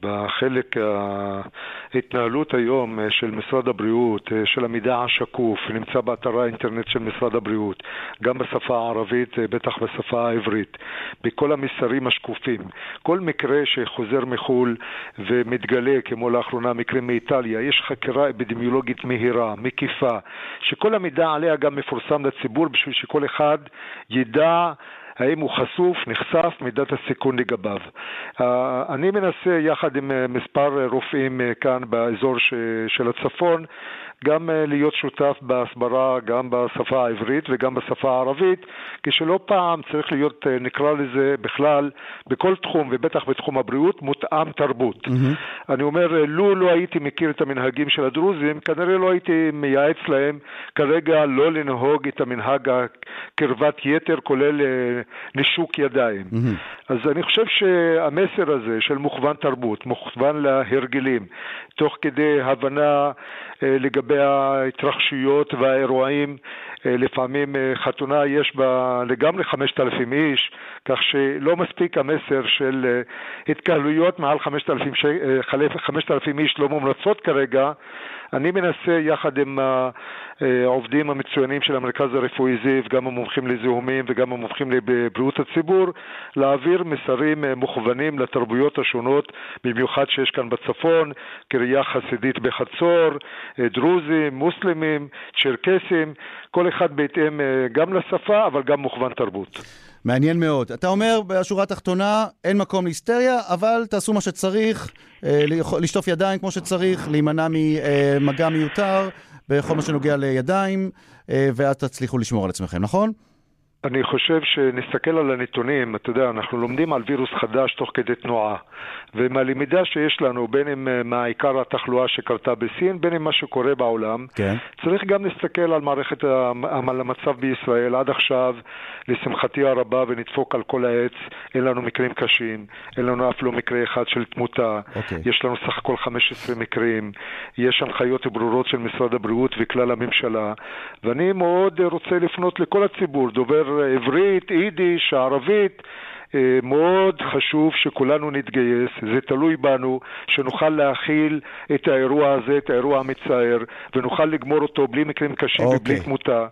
בחלק ההתנהלות היום של משרד הבריאות, של המידע השקוף, נמצא באתרי האינטרנט של משרד הבריאות, גם בשפה הערבית, בטח בשפה העברית, בכל המסרים השקופים. כל מקרה שחוזר מחול ומתגלה, כמו לאחרונה מקרה מאיטליה, יש חקירה אפידמיולוגית מהירה, מקיפה, שכל המידע עליה גם מפורסם לציבור, בשביל שכל אחד ידע האם הוא חשוף, נחשף, מידת הסיכון לגביו. אני מנסה יחד עם מספר רופאים כאן באזור של הצפון, גם להיות שותף בהסברה, גם בשפה העברית וגם בשפה הערבית, כשלא פעם צריך להיות, נקרא לזה בכלל, בכל תחום ובטח בתחום הבריאות, מותאם תרבות. Mm-hmm. אני אומר, לא הייתי מכיר את המנהגים של הדרוזים, כנראה לא הייתי מייעץ להם כרגע לא לנהוג את המנהג הקרבת יתר, כולל נשוק ידיים. Mm-hmm. אז אני חושב שהמסר הזה של מוכוון תרבות, מוכוון להרגלים, תוך כדי הבנה לגבי ההתרחשויות והאירועים, לפעמים חתונה יש בה לגמרי 5,000 איש, כך שלא מספיק המסר של התקהלויות מעל 5,000 איש לא מומלצות כרגע. אני מנסה יחד עם העובדים המצוינים של המרכז הרפואי זיו, גם המומחים לזיהומים וגם המומחים לבריאות הציבור, להעביר מסרים מוכוונים לתרבויות השונות, במיוחד שיש כאן בצפון, קריה חסידית בחצור, דרוזים, מוסלמים, צ'רקסים, כל אחד בהתאם גם לשפה, אבל גם מוכוון תרבות. מעניין מאוד. אתה אומר, בשורה התחתונה, אין מקום להיסטריה, אבל תעשו מה שצריך, לשטוף ידיים כמו שצריך, להימנע ממגע מיותר, בכל מה שנוגע לידיים, ואז תצליחו לשמור על עצמכם, נכון? אני חושב שנסתכל על הנתונים, אתה יודע, אנחנו לומדים על וירוס חדש תוך כדי תנועה, ומהלמידה שיש לנו, בין אם מהעיקר התחלואה שקרתה בסין, בין אם מה שקורה בעולם, כן. צריך גם להסתכל על מערכת, על המצב בישראל עד עכשיו, לשמחתי הרבה, ונדפוק על כל העץ, אין לנו מקרים קשים, אין לנו אף לא מקרה אחד של תמותה, אוקיי. יש לנו סך הכל 15 מקרים, יש הנחיות ברורות של משרד הבריאות וכלל הממשלה, ואני מאוד רוצה לפנות לכל הציבור, דובר עברית, יידיש, ערבית, מאוד חשוב שכולנו נתגייס, זה תלוי בנו, שנוכל להכיל את האירוע הזה, את האירוע המצער, ונוכל לגמור אותו בלי מקרים קשים ובלי תמותה.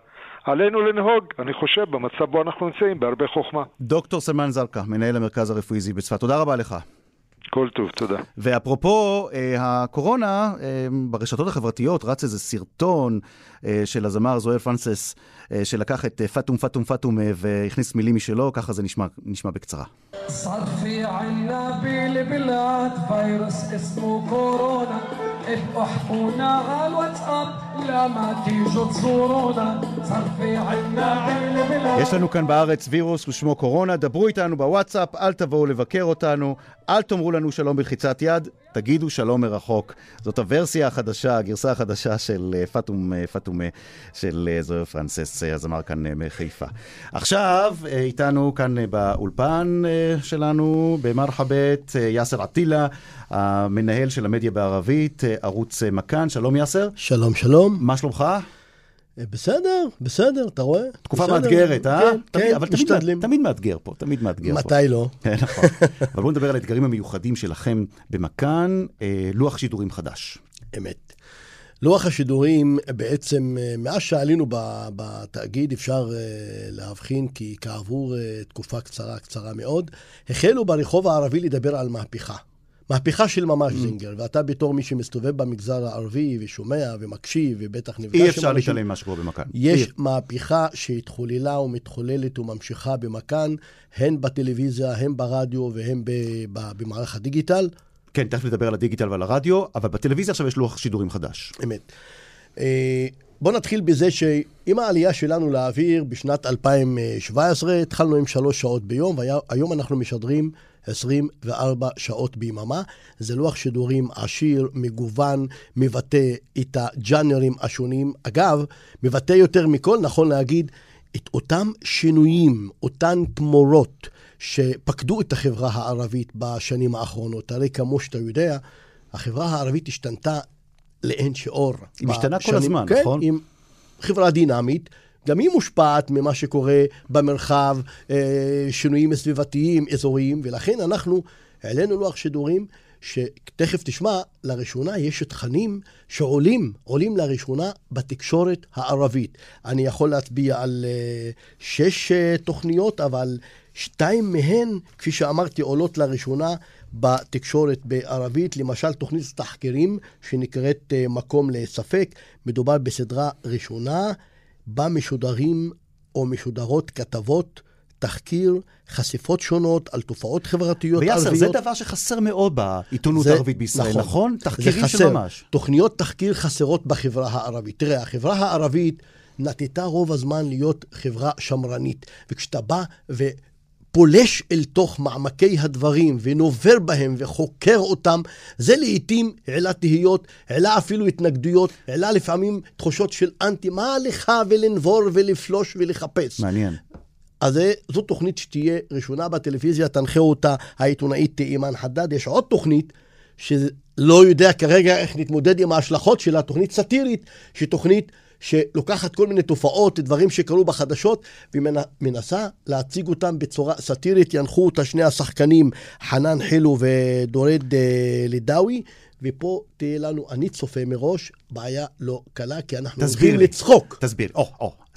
עלינו לנהוג, אני חושב, במצב בו אנחנו נמצאים, בהרבה חוכמה. דוקטור סלמן זרקה, מנהל המרכז הרפואי זיו בצפת, תודה רבה לך. כל טוב, תודה. ואפרופו הקורונה, ברשתות החברתיות רץ איזה סרטון של הזמר זוהר פרנסיס, שלקח את פאטום פאטום פאטום והכניס מילים משלו, ככה זה נשמע בקצרה. صرفي عنا بالبلاد فيروس اسمه كورونا احقونا على الواتساب لما تيجوا تصورونا صرفي عنا بالبلاد. יש לנו כאן בארץ וירוס ושמו קורונה, דברו איתנו בוואטסאפ, אל תבואו לבקר אותנו, אל תאמרו לנו שלום בלחיצת יד, תגידו שלום מרחוק. זאת הוורסיה החדשה, הגרסה החדשה של פאטום של זוהר פרנסיס, הזמר כאן מחיפה. עכשיו איתנו כאן באולפן שלנו במרחבת יאסר עטילה, המנהל של המדיה בערבית, ערוץ מכאן. שלום יאסר. שלום שלום. מה שלומך? בסדר, בסדר, אתה רואה? תקופה מאתגרת, אה? כן, אבל תמיד מאתגר פה, תמיד מאתגר פה. מתי לא? נכון. אבל בואו נדבר על האתגרים המיוחדים שלכם במכאן, לוח שידורים חדש. אמת. לוח השידורים בעצם, מאז שעלינו בתאגיד, אפשר להבחין כי כעבור תקופה קצרה מאוד, החלו ברחוב הערבי לדבר על מהפכה. מהפכה של ממש זינגר, ואתה בתור מי שמסתובב במגזר הערבי ושומע ומקשיב ובטח נפגש... אי אפשר להתעלם מה שקורה במכאן. יש מהפכה שהתחוללה ומתחוללת וממשיכה במכאן, הן בטלוויזיה, הן ברדיו והן במערך הדיגיטל. כן, תכף לדבר על הדיגיטל ועל הרדיו, אבל בטלוויזיה עכשיו יש לוח שידורים חדש. אמת. בוא נתחיל בזה שעם העלייה שלנו לאוויר בשנת 2017, התחלנו עם 3 שעות ביום, והיום אנחנו משדרים 24 שעות ביממה. זה לוח שידורים עשיר, מגוון, מבטא את הג'אנרים השונים. אגב, מבטא יותר מכל, נכון להגיד, את אותם שינויים, אותן תמורות שפקדו את החברה הערבית בשנים האחרונות. הרי כמו שאתה יודע, החברה הערבית השתנתה לאין שאור. היא משתנה כל הזמן, כן, נכון? עם חברה דינמית, גם היא מושפעת ממה שקורה במרחב, שינויים סביבתיים, אזוריים, ולכן אנחנו העלינו לוח שידורים, שתכף תשמע, לראשונה יש תכנים שעולים לראשונה בתקשורת הערבית. אני יכול להצביע על 6 תוכניות, אבל 2 מהן, כפי שאמרתי, עולות לראשונה בתקשורת בערבית. למשל, תוכנית תחקירים שנקראת מקום לספק. מדובר בסדרה ראשונה, בה משודרים או משודרות כתבות, תחקיר, חשיפות שונות על תופעות חברתיות ויסר, ערביות. ויסר, זה דבר שחסר מאוד בעיתונות הערבית בישראל, נכון? נכון? תחקירים של ממש. תוכניות תחקיר חסרות בחברה הערבית. תראה, החברה הערבית נטיתה רוב הזמן להיות חברה שמרנית, וכשאתה בא פולש אל תוך מעמקי הדברים ונובר בהם וחוקר אותם, זה לעתים עלה תהיות, עלה אפילו התנגדויות, עלה לפעמים תחושות של אנטי, מה לך ולנבור ולפלוש ולחפש. מעניין. אז זו תוכנית שתהיה ראשונה בטלוויזיה, תנחה אותה העיתונאית אימן חדד. יש עוד תוכנית שלא יודע כרגע איך נתמודד עם ההשלכות שלה, תוכנית סטירית, שתוכנית שלוקחת כל מיני תופעות, דברים שקרו בחדשות, ומנסה להציג אותם בצורה סטירית. ינחו אותה 2 השחקנים, חנן חילו ודורד לידאוי, ופה תהיה לנו, אני צופה מראש, בעיה לא קלה, כי אנחנו הולכים לצחוק. תסביר,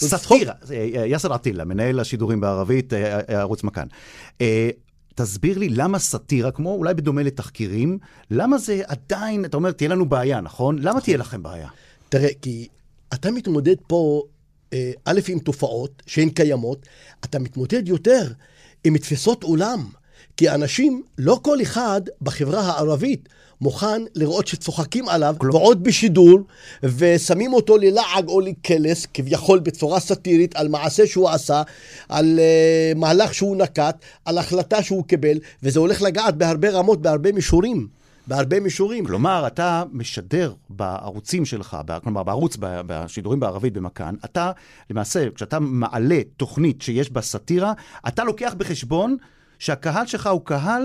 סטירה, יאסר עטילה, מנהל השידורים בערבית, ערוץ מכאן. תסביר לי למה סטירה, כמו אולי בדומה לתחקירים, למה זה עדיין, אתה אומר, תהיה לנו בעיה, נכון? למה תהיה לכם בעיה? תראה, כי אתה מתמודד פה, א', עם תופעות שהן קיימות, אתה מתמודד יותר עם תפיסות עולם, כי אנשים, לא כל אחד בחברה הערבית, מוכן לראות שצוחקים עליו, ועוד בשידור, ושמים אותו ללעג או לקלס, כביכול בצורה סטירית, על מעשה שהוא עשה, על מהלך שהוא נקט, על החלטה שהוא קיבל, וזה הולך לגעת בהרבה רמות, בהרבה מישורים. בהרבה מישורים. כלומר, אתה משדר בערוצים שלך, כלומר, בערוץ, בשידורים בערבית במכאן, אתה, למעשה, כשאתה מעלה תוכנית שיש בה סטירה, אתה לוקח בחשבון שהקהל שלך הוא קהל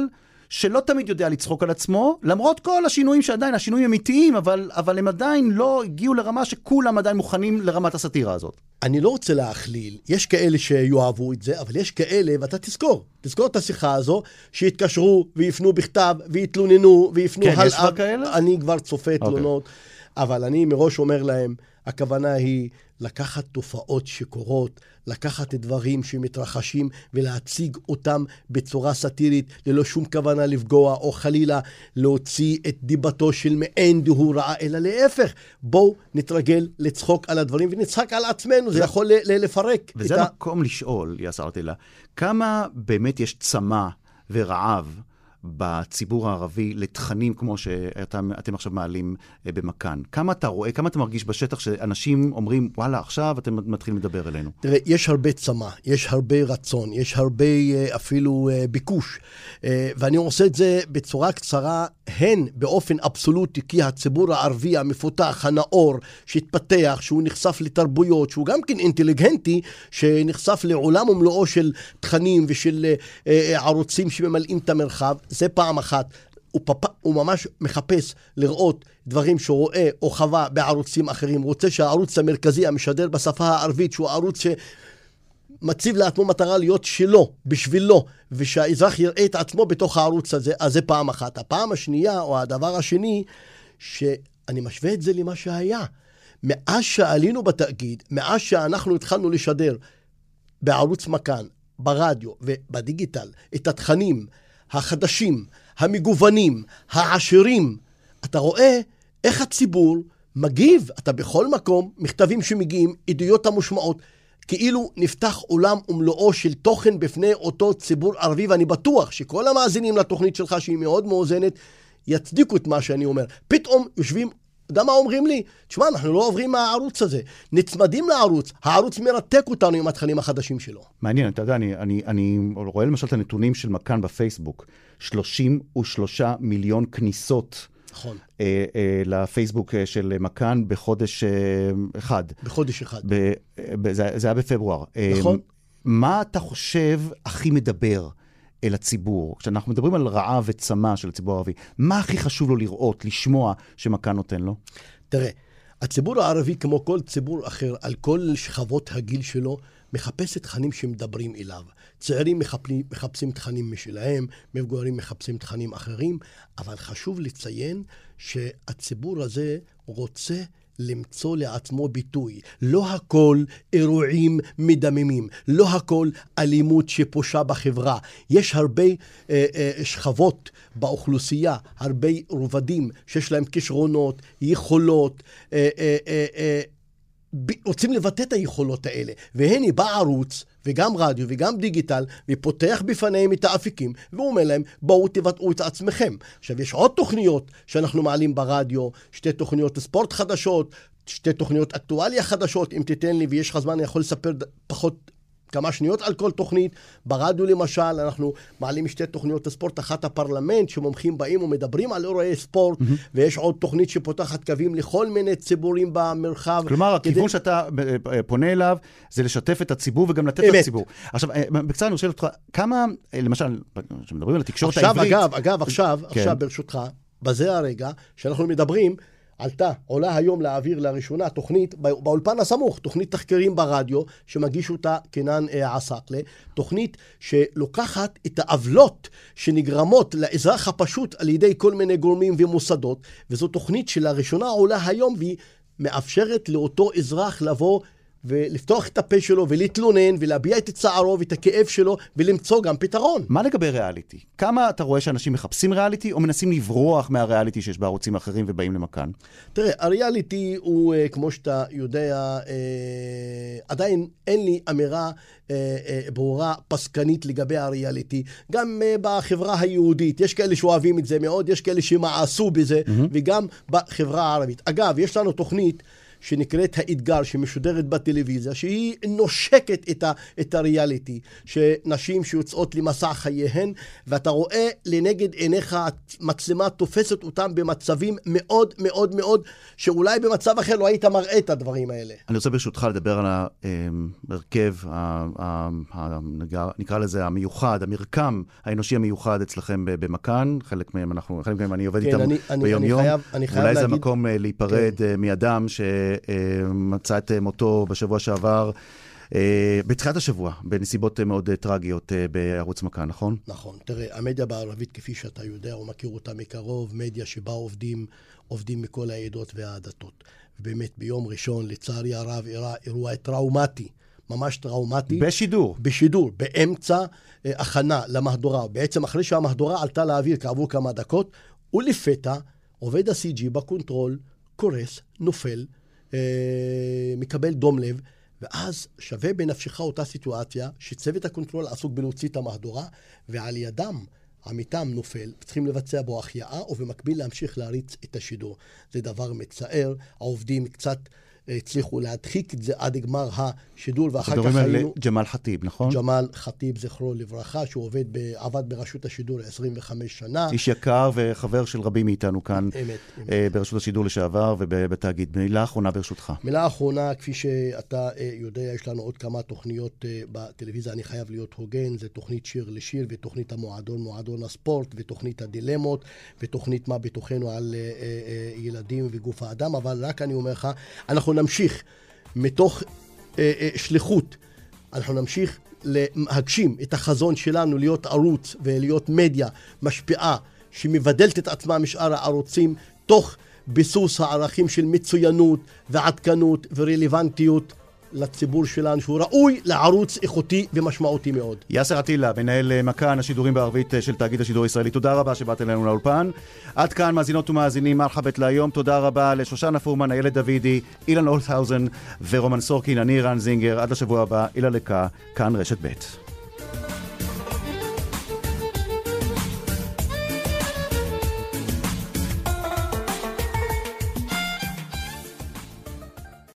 שלא תמיד יודע לצחוק על עצמו, למרות כל השינויים שעדיין, השינויים אמיתיים, אבל הם עדיין לא הגיעו לרמה שכולם עדיין מוכנים לרמת הסטירה הזאת. אני לא רוצה להכליל, יש כאלה שיואבו את זה, אבל יש כאלה, ואתה תזכור את השיחה הזו, שיתקשרו ויפנו בכתב, ויתלוננו, ויפנו הלאה. כן, יש כבר כאלה? אני כבר צופה תלונות, אבל אני מראש אומר להם, הכוונה היא לקחת תופעות שקורות, לקחת דברים שמתרחשים ולהציג אותם בצורה סטירית, ללא שום כוונה לפגוע או חלילה להוציא את דיבתו של מעין דהו רעה, אלא להפך. בואו נתרגל לצחוק על הדברים ונצחק על עצמנו, זה יכול לפרק. וזה המקום לשאול, יאסר עטילה, כמה באמת יש צמא ורעב בציבור הערבי לתכנים כמו שאתם עכשיו מעלים במכאן? כמה אתה רואה, כמה אתה מרגיש בשטח שאנשים אומרים, וואלה, עכשיו אתם מתחילים לדבר אלינו? תראה, יש הרבה צמא, יש הרבה רצון, יש הרבה אפילו ביקוש, ואני עושה את זה בצורה קצרה, הן באופן אבסולוטי, כי הציבור הערבי המפותח, הנאור, שהתפתח, שהוא נחשף לתרבויות, שהוא גם כן אינטליגנטי, שנחשף לעולם ומלואו של תכנים ושל ערוצים שממלאים את המרחב, זה פעם אחת. הוא ממש מחפש לראות דברים שרואה או חווה בערוצים אחרים. הוא רוצה שהערוץ המרכזי המשדר בשפה הערבית, שהוא ערוץ שמציב לעצמו מטרה להיות שלו, בשבילו, ושהאזרח יראה את עצמו בתוך הערוץ הזה, אז זה פעם אחת. הפעם השנייה, או הדבר השני, שאני משווה את זה למה שהיה. מאז שעלינו בתאגיד, מאז שאנחנו התחלנו לשדר בערוץ מכאן, ברדיו ובדיגיטל, את התכנים החדשים, המגוונים, העשירים, אתה רואה איך הציבור מגיב, אתה בכל מקום, מכתבים שמגיעים, עדויות המושמעות, כאילו נפתח עולם ומלואו של תוכן בפני אותו ציבור ערבי, ואני בטוח שכל המאזינים לתוכנית שלך, שהיא מאוד מאוזנת, יצדיקו את מה שאני אומר. פתאום יושבים יודע מה אומרים לי? תשמע, אנחנו לא עוברים מהערוץ הזה. נצמדים לערוץ. הערוץ מרתק אותנו עם התכנים החדשים שלו. מעניין, אתה יודע, אני רואה למשל את הנתונים של מכאן בפייסבוק. 33 מיליון כניסות. נכון. לפייסבוק של מכאן בחודש אחד. בחודש אחד. זה היה בפברואר. נכון. מה אתה חושב הכי מדבר אל הציבור? כשאנחנו מדברים על רעה וצמה של הציבור הערבי, מה הכי חשוב לו לראות, לשמוע שמכאן נותן לו? תראה, הציבור הערבי כמו כל ציבור אחר, על כל שכבות הגיל שלו, מחפש תכנים שמדברים אליו. צעירים מחפשים תכנים משלהם, מבוגרים מחפשים תכנים אחרים, אבל חשוב לציין שהציבור הזה רוצה למצוא לעצמו ביטוי. לא הכל אירועים מדממים, לא הכל אלימות שפושה בחברה. יש הרבה שכבות באוכלוסייה, הרבה רובדים שיש להם כישרונות, יכולות, רוצים לבטא את היכולות האלה. והנה בא ערוץ, וגם רדיו, וגם דיגיטל, ופותח בפניהם את האפיקים, ואומר להם, בואו תבטאו את עצמכם. עכשיו, יש עוד תוכניות שאנחנו מעלים ברדיו, שתי תוכניות ספורט חדשות, שתי תוכניות אקטואליה חדשות, אם תיתן לי ויש לך זמן, אני יכול לספר פחות כמה שניות על כל תוכנית. ברדיו למשל, אנחנו מעלים שתי תוכניות הספורט, אחת הפרלמנט, שמומחים באים ומדברים על אירועי ספורט, ויש עוד תוכנית שפותחת קווים לכל מיני ציבורים במרחב. כלומר, הכיוון שאתה פונה אליו, זה לשתף את הציבור וגם לתת לציבור. עכשיו, בקצר אני רוצה אותך, כמה, למשל, כשמדברים על התקשורת העברית... עכשיו, ברשותך, בזה הרגע שאנחנו מדברים... עולה היום להעביר לראשונה תוכנית, באולפן הסמוך, תוכנית תחקרים ברדיו, שמגיש אותה קנן עסקלה, תוכנית שלוקחת את העוולות שנגרמות לאזרח הפשוט על ידי כל מיני גורמים ומוסדות, וזו תוכנית שלראשונה עולה היום, והיא מאפשרת לאותו אזרח לבוא ולפתוח את הפה שלו ולהתלונן ולהביע את צערו ואת הכאב שלו ולמצוא גם פתרון. מה לגבי ריאליטי? כמה אתה רואה שאנשים מחפשים ריאליטי או מנסים לברוח מהריאליטי שיש בערוצים אחרים ובאים למכאן? תראה, הריאליטי הוא, כמו שאתה יודע, עדיין אין לי אמירה ברורה פסקנית לגבי הריאליטי. גם בחברה היהודית יש כאלה שאוהבים את זה מאוד, יש כאלה שמעשו בזה, וגם בחברה הערבית. אגב, יש לנו תוכנית שנקראת האתגר, שמשודרת בטלוויזיה, שהיא נושקת את הריאליטי, שנשים שיוצאות למסע חייהן, ואתה רואה לנגד עיניך, מצלמה תופסת אותם במצבים מאוד מאוד מאוד, שאולי במצב אחר לא היית מראה את הדברים האלה. אני רוצה ברשותך לדבר על המרכב, נקרא לזה המיוחד, המרקם האנושי המיוחד אצלכם במכאן, חלק מהם אני עובד איתם ביום יום, אולי זה המקום להיפרד מאדם ש... מצא את מותו בשבוע שעבר, בתחילת השבוע, בנסיבות מאוד טרגיות בערוץ מכאן, נכון? נכון. תראה, המדיה בערבית, כפי שאתה יודע, הוא מכיר אותה מקרוב, מדיה שבה עובדים מכל העדות והעדתות. באמת, ביום ראשון, לצערי הרב, אירוע טראומטי, ממש טראומטי. בשידור, באמצע הכנה למהדורה. בעצם אחרי שהמהדורה עלתה לאוויר כעבור כמה דקות, ולפתע, עובד ה-CG בקונטרול, קורס, נופל, מקבל דום לב, ואז שווה בנפשך אותה סיטואציה שצוות הקונטרול עסוק בלהוציא את המהדורה, ועל ידם עמיתם נופל, צריכים לבצע בו החייאה, ובמקביל להמשיך להריץ את השידור. זה דבר מצער, העובדים קצת הצליחו להדחיק את זה עד גמר השידור, ואחר כך היינו... ג'מאל חטיב, נכון? ג'מאל חטיב, זכרו לברכה, שהוא עבד ברשות השידור 25 שנה. איש יקר וחבר של רבים מאיתנו כאן, ברשות השידור לשעבר ובתאגיד. מילה אחרונה ברשותך. מילה אחרונה, כפי שאתה יודע, יש לנו עוד כמה תוכניות בטלוויזיה, אני חייב להיות הוגן, זה תוכנית שיר לשיר, ותוכנית המועדון, מועדון הספורט, ותוכנית הדילמות, ותוכנית מה בתוכנו על ילדים וגוף האדם, אבל רק אני אומר לך, אנחנו נמשיך מתוך שליחות, אנחנו נמשיך להגשים את החזון שלנו להיות ערוץ ולהיות מדיה משפיעה שמבדלת את עצמה משאר הערוצים, תוך ביסוס הערכים של מצוינות ועדכנות ורלוונטיות לציבור שלנו, שהוא ראוי לערוץ איכותי ומשמעותי מאוד. יאסר עטילה, מנהל מכאן השידורים בערבית של תאגיד השידור הישראלי, תודה רבה שבאת אלינו לאולפן. עד כאן מאזינות ומאזינים מרחבת להיום, תודה רבה לשושנה פורמן, איילת דוידי, אילן הולצהאוזן ורומן סורקין, אני ערן זינגר, עד לשבוע הבא, אילה לקה, כאן רשת ב'.